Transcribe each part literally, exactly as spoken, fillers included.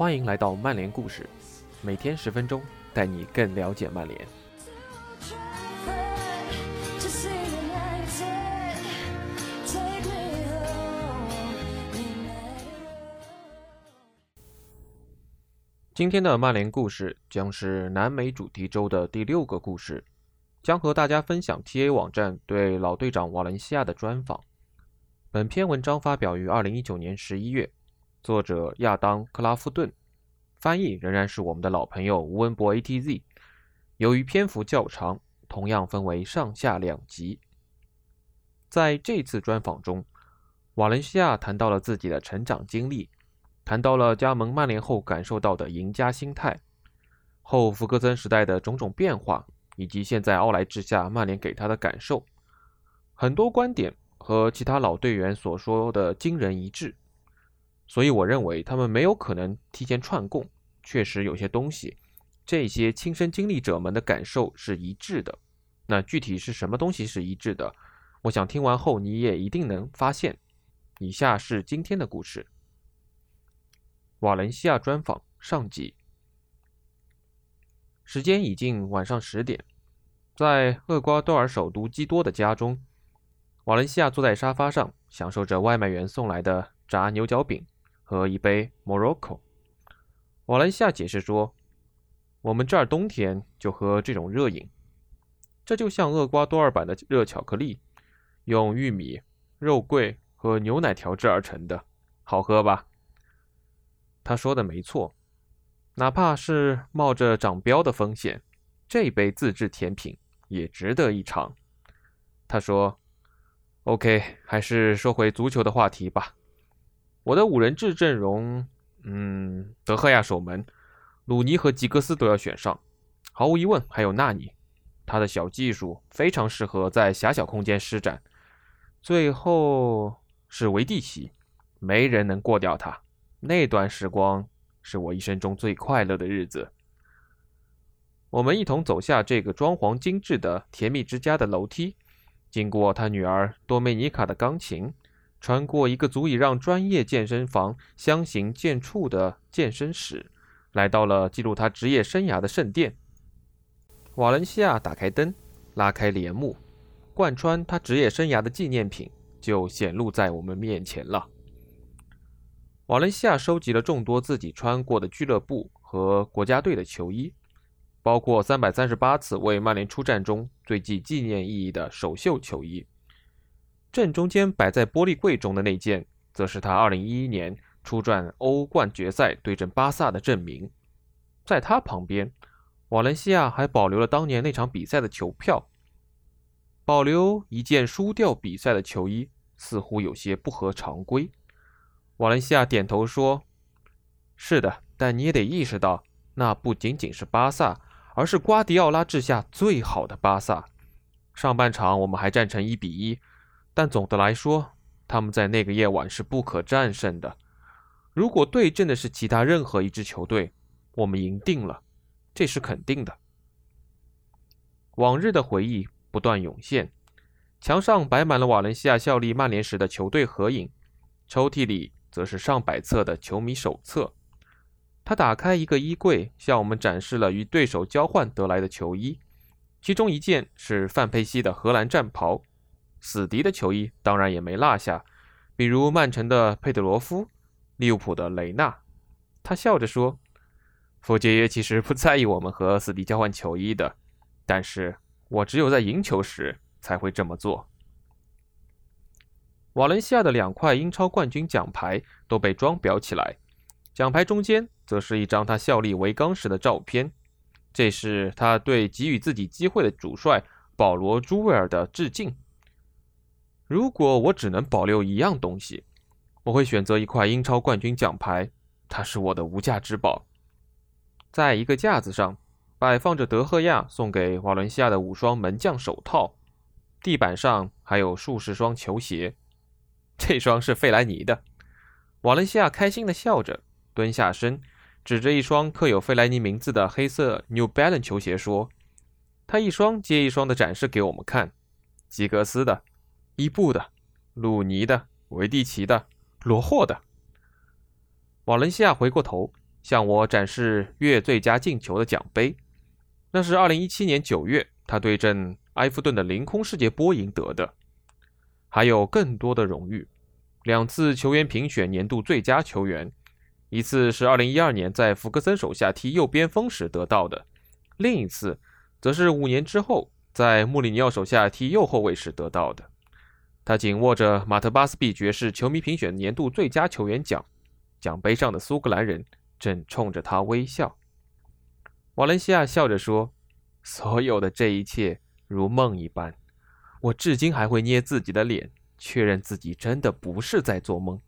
欢迎来到曼联故事，每天十分钟，带你更了解曼联。今天的曼联故事将是南美主题周的第六个故事，将和大家分享 T A 网站对老队长瓦伦西亚的专访。本篇文章发表于二零一九年十一月，作者亚当·克拉夫顿，翻译仍然是我们的老朋友吴文博 A T Z。 由于篇幅较长，同样分为上下两集。在这次专访中，瓦伦西亚谈到了自己的成长经历，谈到了加盟曼联后感受到的赢家心态，后福格森时代的种种变化，以及现在奥莱治下曼联给他的感受。很多观点和其他老队员所说的惊人一致，所以我认为他们没有可能提前串供，确实有些东西，这些亲身经历者们的感受是一致的。那具体是什么东西是一致的，我想听完后你也一定能发现。以下是今天的故事。瓦伦西亚专访上集。时间已经晚上十点，在厄瓜多尔首都基多的家中，瓦伦西亚坐在沙发上，享受着外卖员送来的炸牛角饼和一杯 Morocco。 瓦伦西亚解释说，我们这儿冬天就喝这种热饮，这就像厄瓜多尔版的热巧克力，用玉米、肉桂和牛奶调制而成的，好喝吧？他说的没错，哪怕是冒着涨标的风险，这杯自制甜品也值得一尝。他说 OK， 还是说回足球的话题吧。我的五人制阵容，嗯，德赫亚守门，鲁尼和吉格斯都要选上，毫无疑问还有纳尼，他的小技术非常适合在狭小空间施展。最后是维蒂奇，没人能过掉他。那段时光是我一生中最快乐的日子。我们一同走下这个装潢精致的甜蜜之家的楼梯，经过他女儿多梅尼卡的钢琴，穿过一个足以让专业健身房相形见绌的健身室，来到了记录他职业生涯的圣殿。瓦伦西亚打开灯，拉开帘幕，贯穿他职业生涯的纪念品就显露在我们面前了。瓦伦西亚收集了众多自己穿过的俱乐部和国家队的球衣，包括三百三十八次为曼联出战中最具纪念意义的首秀球衣。正中间摆在玻璃柜中的那件，则是他二零一一年出战欧冠决赛对阵巴萨的证明。在他旁边，瓦伦西亚还保留了当年那场比赛的球票。保留一件输掉比赛的球衣，似乎有些不合常规。瓦伦西亚点头说，是的，但你也得意识到，那不仅仅是巴萨，而是瓜迪奥拉治下最好的巴萨。上半场我们还战成一比一，但总的来说，他们在那个夜晚是不可战胜的。如果对阵的是其他任何一支球队，我们赢定了，这是肯定的。往日的回忆不断涌现，墙上摆满了瓦伦西亚效力曼联时的球队合影，抽屉里则是上百册的球迷手册。他打开一个衣柜，向我们展示了与对手交换得来的球衣，其中一件是范佩西的荷兰战袍，死敌的球衣当然也没落下，比如曼城的佩德罗夫，利物浦的雷纳。他笑着说，弗杰耶其实不在意我们和死敌交换球衣的，但是我只有在赢球时才会这么做。瓦伦西亚的两块英超冠军奖牌都被装裱起来，奖牌中间则是一张他效力维冈时的照片，这是他对给予自己机会的主帅保罗·朱维尔的致敬。如果我只能保留一样东西，我会选择一块英超冠军奖牌，它是我的无价之宝。在一个架子上摆放着德赫亚送给瓦伦西亚的五双门将手套，地板上还有数十双球鞋，这双是费莱尼的。瓦伦西亚开心地笑着，蹲下身，指着一双刻有费莱尼名字的黑色 New Balance 球鞋说，他一双接一双地展示给我们看，吉格斯的、伊布的、鲁尼的、维蒂奇的、罗霍的。瓦伦西亚回过头，向我展示月最佳进球的奖杯。那是二零一七年九月他对阵埃弗顿的凌空世界波赢得的。还有更多的荣誉，两次球员评选年度最佳球员，一次是二零一二年在福格森手下踢右边锋时得到的，另一次则是五年之后在穆里尼奥手下踢右后卫时得到的。他紧握着马特巴斯比爵士球迷评选年度最佳球员奖，奖杯上的苏格兰人正冲着他微笑。瓦伦西亚笑着说，所有的这一切如梦一般，我至今还会捏自己的脸，确认自己真的不是在做梦。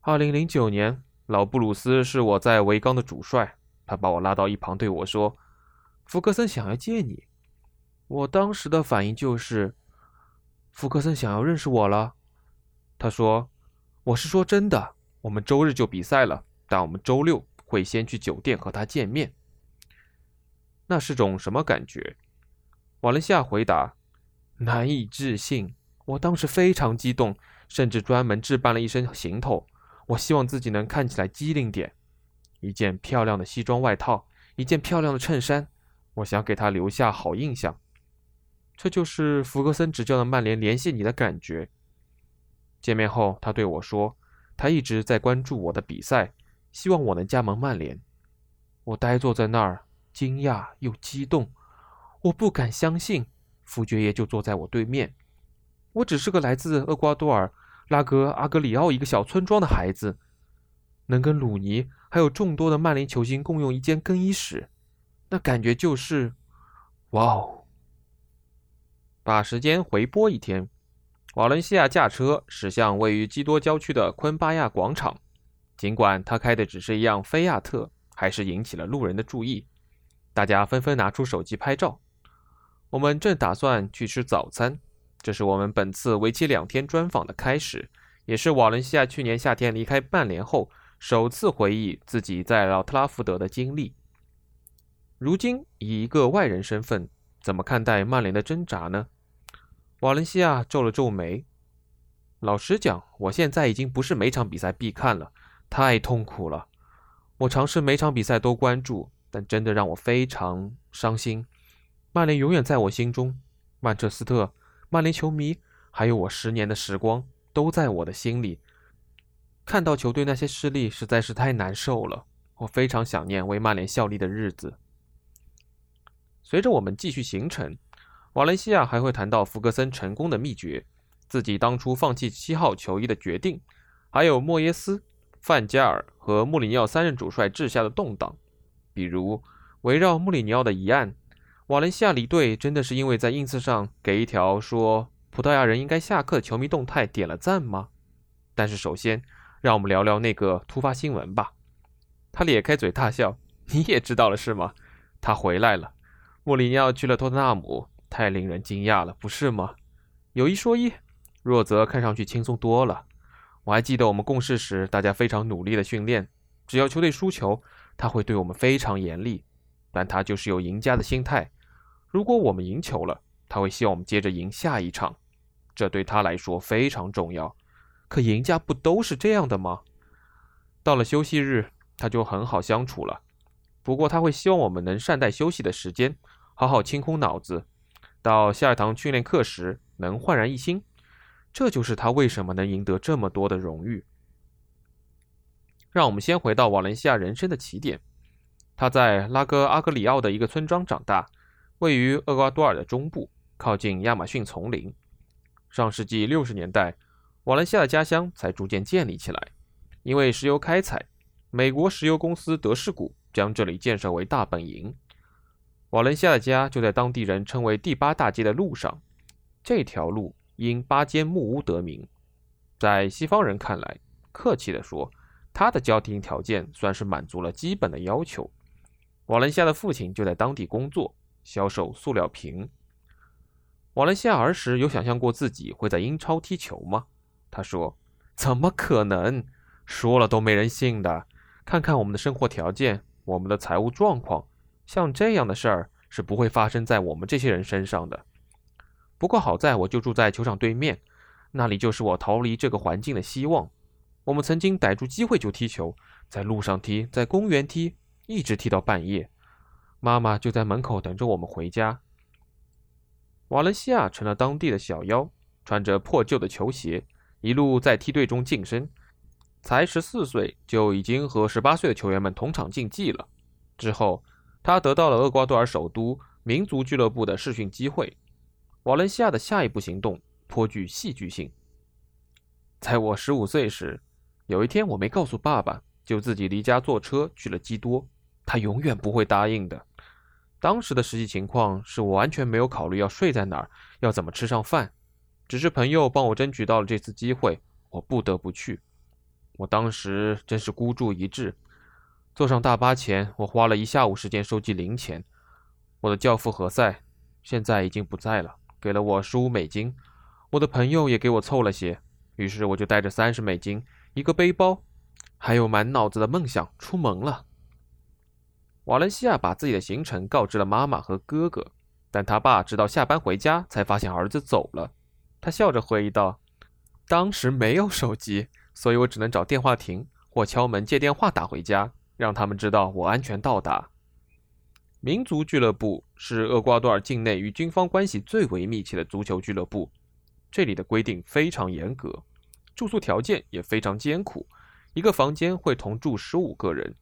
二零零九年老布鲁斯是我在维冈的主帅，他把我拉到一旁对我说，福克森想要见你。我当时的反应就是，福克森想要认识我了。他说，我是说真的，我们周日就比赛了，但我们周六会先去酒店和他见面。那是种什么感觉？瓦伦西亚回答，难以置信，我当时非常激动，甚至专门置办了一身行头，我希望自己能看起来机灵点。一件漂亮的西装外套，一件漂亮的衬衫，我想给他留下好印象。这就是福格森执教的曼联联系你的感觉。见面后他对我说，他一直在关注我的比赛，希望我能加盟曼联。我呆坐在那儿，惊讶又激动，我不敢相信。福爵爷就坐在我对面，我只是个来自厄瓜多尔拉格阿格里奥一个小村庄的孩子，能跟鲁尼还有众多的曼联球星共用一间更衣室，那感觉就是哇哦。把时间回拨一天，瓦伦西亚驾车驶向位于基多郊区的昆巴亚广场。尽管他开的只是一辆菲亚特，还是引起了路人的注意，大家纷纷拿出手机拍照。我们正打算去吃早餐，这是我们本次为期两天专访的开始，也是瓦伦西亚去年夏天离开曼联后首次回忆自己在老特拉福德的经历。如今以一个外人身份，怎么看待曼联的挣扎呢？瓦伦西亚皱了皱眉，老实讲，我现在已经不是每场比赛必看了，太痛苦了。我尝试每场比赛都关注，但真的让我非常伤心。曼联永远在我心中，曼彻斯特、曼联球迷，还有我十年的时光，都在我的心里。看到球队那些失利实在是太难受了，我非常想念为曼联效力的日子。随着我们继续行程，瓦伦西亚还会谈到福格森成功的秘诀，自己当初放弃七号球衣的决定，还有莫耶斯、范加尔和穆里尼奥三任主帅治下的动荡。比如围绕穆里尼奥的疑案，瓦伦西亚离队真的是因为在ins上给一条说葡萄牙人应该下课球迷动态点了赞吗？但是首先让我们聊聊那个突发新闻吧。他咧开嘴大笑，你也知道了是吗？他回来了，穆里尼奥去了托特纳姆，太令人惊讶了，不是吗？有一说一，若泽看上去轻松多了。我还记得我们共事时，大家非常努力的训练，只要球队输球，他会对我们非常严厉，但他就是有赢家的心态。如果我们赢球了，他会希望我们接着赢下一场，这对他来说非常重要。可赢家不都是这样的吗？到了休息日，他就很好相处了。不过他会希望我们能善待休息的时间，好好清空脑子，到下一堂训练课时能焕然一新。这就是他为什么能赢得这么多的荣誉。让我们先回到瓦伦西亚人生的起点。他在拉戈阿格里奥的一个村庄长大，位于厄瓜多尔的中部，靠近亚马逊丛林。上世纪六十年代，瓦伦西亚的家乡才逐渐建立起来，因为石油开采，美国石油公司德士古将这里建设为大本营。瓦伦西亚的家就在当地人称为第八大街的路上，这条路因八间木屋得名。在西方人看来，客气地说，他的家庭条件算是满足了基本的要求。瓦伦西亚的父亲就在当地工作，销售塑料瓶。瓦伦西亚儿时有想象过自己会在英超踢球吗？他说，怎么可能，说了都没人信的。看看我们的生活条件，我们的财务状况，像这样的事儿是不会发生在我们这些人身上的。不过好在我就住在球场对面，那里就是我逃离这个环境的希望。我们曾经逮住机会就踢球，在路上踢，在公园踢，一直踢到半夜。妈妈就在门口等着我们回家。瓦伦西亚成了当地的小妖，穿着破旧的球鞋，一路在梯队中晋升，才十四岁就已经和十八岁的球员们同场竞技了。之后他得到了厄瓜多尔首都民族俱乐部的试训机会。瓦伦西亚的下一步行动颇具戏剧性。在我十五岁时，有一天我没告诉爸爸，就自己离家坐车去了基多，他永远不会答应的。当时的实际情况是我完全没有考虑要睡在哪儿，要怎么吃上饭，只是朋友帮我争取到了这次机会，我不得不去。我当时真是孤注一掷。坐上大巴前，我花了一下午时间收集零钱。我的教父何塞现在已经不在了，给了我十五美金，我的朋友也给我凑了些，于是我就带着三十美金，一个背包，还有满脑子的梦想出门了。瓦伦西亚把自己的行程告知了妈妈和哥哥，但他爸直到下班回家才发现儿子走了。他笑着回忆道：“当时没有手机，所以我只能找电话亭或敲门借电话打回家，让他们知道我安全到达。”民族俱乐部是厄瓜多尔境内与军方关系最为密切的足球俱乐部，这里的规定非常严格，住宿条件也非常艰苦，一个房间会同住十五个人。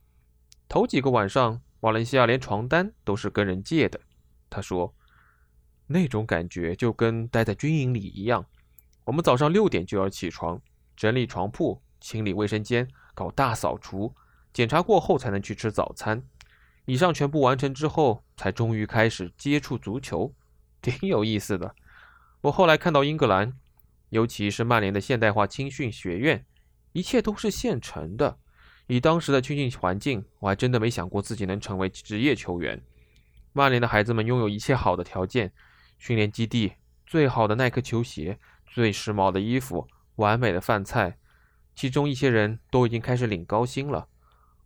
头几个晚上，瓦伦西亚连床单都是跟人借的。他说，那种感觉就跟待在军营里一样。我们早上六点就要起床，整理床铺，清理卫生间，搞大扫除，检查过后才能去吃早餐。以上全部完成之后，才终于开始接触足球，挺有意思的。我后来看到英格兰，尤其是曼联的现代化青训学院，一切都是现成的。以当时的青训环境，我还真的没想过自己能成为职业球员。曼联的孩子们拥有一切好的条件，训练基地，最好的耐克球鞋，最时髦的衣服，完美的饭菜，其中一些人都已经开始领高薪了。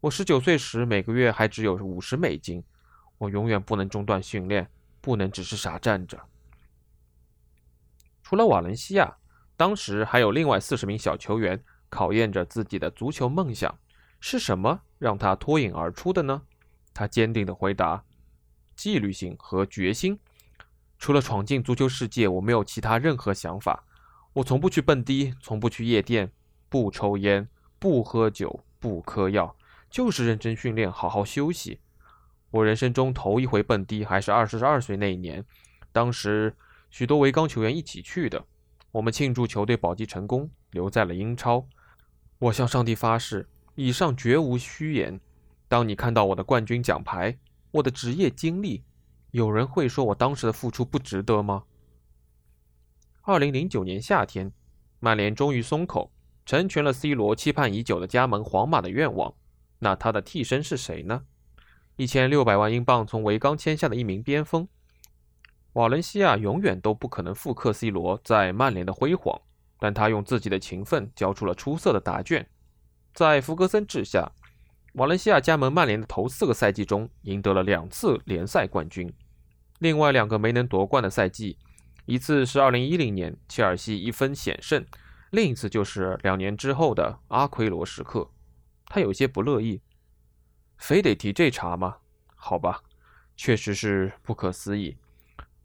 我十九岁时每个月还只有五十美金，我永远不能中断训练，不能只是傻站着。除了瓦伦西亚，当时还有另外四十名小球员考验着自己的足球梦想。是什么让他脱颖而出的呢？他坚定地回答：纪律性和决心。除了闯进足球世界，我没有其他任何想法。我从不去蹦迪，从不去夜店，不抽烟，不喝酒，不嗑药，就是认真训练，好好休息。我人生中头一回蹦迪还是二十二岁那一年，当时许多维冈球员一起去的。我们庆祝球队保级成功，留在了英超。我向上帝发誓，以上绝无虚言。当你看到我的冠军奖牌，我的职业经历，有人会说我当时的付出不值得吗？二零零九年夏天，曼联终于松口，成全了 C 罗期盼已久的加盟皇马的愿望。那他的替身是谁呢？一千六百万英镑从维冈签下的一名边锋。瓦伦西亚永远都不可能复刻 C 罗在曼联的辉煌，但他用自己的勤奋交出了出色的答卷。在福格森治下，瓦伦西亚加盟曼联的头四个赛季中，赢得了两次联赛冠军。另外两个没能夺冠的赛季，一次是二零一零年切尔西一分险胜，另一次就是两年之后的阿奎罗时刻。他有些不乐意，非得提这茬吗？好吧，确实是不可思议。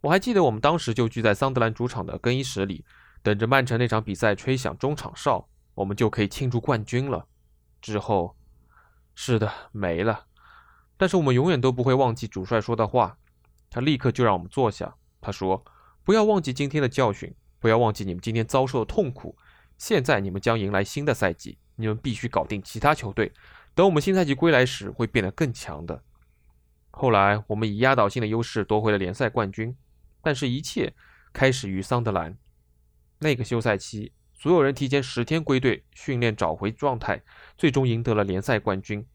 我还记得我们当时就聚在桑德兰主场的更衣室里，等着曼城那场比赛吹响中场哨，我们就可以庆祝冠军了。之后，是的，没了。但是我们永远都不会忘记主帅说的话，他立刻就让我们坐下。他说，不要忘记今天的教训，不要忘记你们今天遭受的痛苦，现在你们将迎来新的赛季，你们必须搞定其他球队，等我们新赛季归来时会变得更强的。后来我们以压倒性的优势夺回了联赛冠军，但是一切开始于桑德兰。那个休赛期，所有人提前十天归队训练，找回状态，最终赢得了联赛冠军。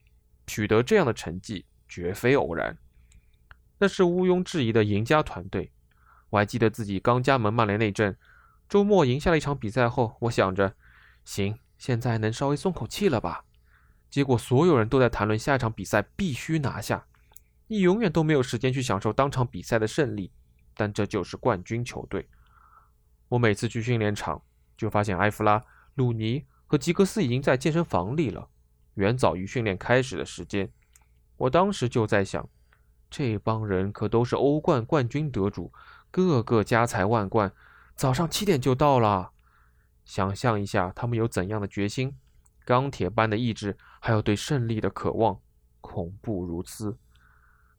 取得这样的成绩绝非偶然，那是毋庸置疑的赢家团队。我还记得自己刚加盟曼联那阵，周末赢下了一场比赛后，我想着，行，现在能稍微松口气了吧。结果所有人都在谈论下一场比赛必须拿下，你永远都没有时间去享受当场比赛的胜利，但这就是冠军球队。我每次去训练场就发现埃弗拉、鲁尼和吉格斯已经在健身房里了，远早于训练开始的时间。我当时就在想，这帮人可都是欧冠冠军得主，个个家财万贯，早上七点就到了。想象一下他们有怎样的决心，钢铁般的意志，还有对胜利的渴望，恐怖如斯。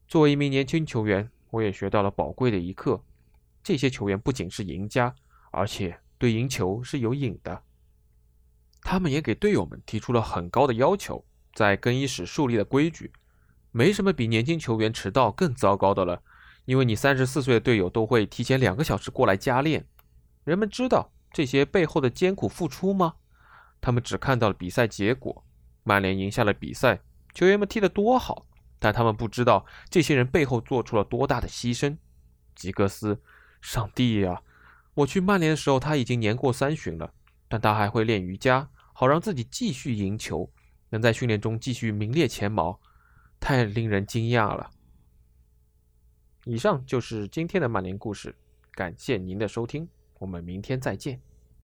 作为一名年轻球员，我也学到了宝贵的一课，这些球员不仅是赢家，而且对赢球是有瘾的。他们也给队友们提出了很高的要求，在更衣室树立的规矩，没什么比年轻球员迟到更糟糕的了，因为你三十四岁的队友都会提前两个小时过来加练。人们知道这些背后的艰苦付出吗？他们只看到了比赛结果，曼联赢下了比赛，球员们踢得多好，但他们不知道这些人背后做出了多大的牺牲。吉格斯，上帝啊！我去曼联的时候他已经年过三旬了，但他还会练瑜伽，好让自己继续赢球，能在训练中继续名列前茅，太令人惊讶了。以上就是今天的曼联故事，感谢您的收听，我们明天再见。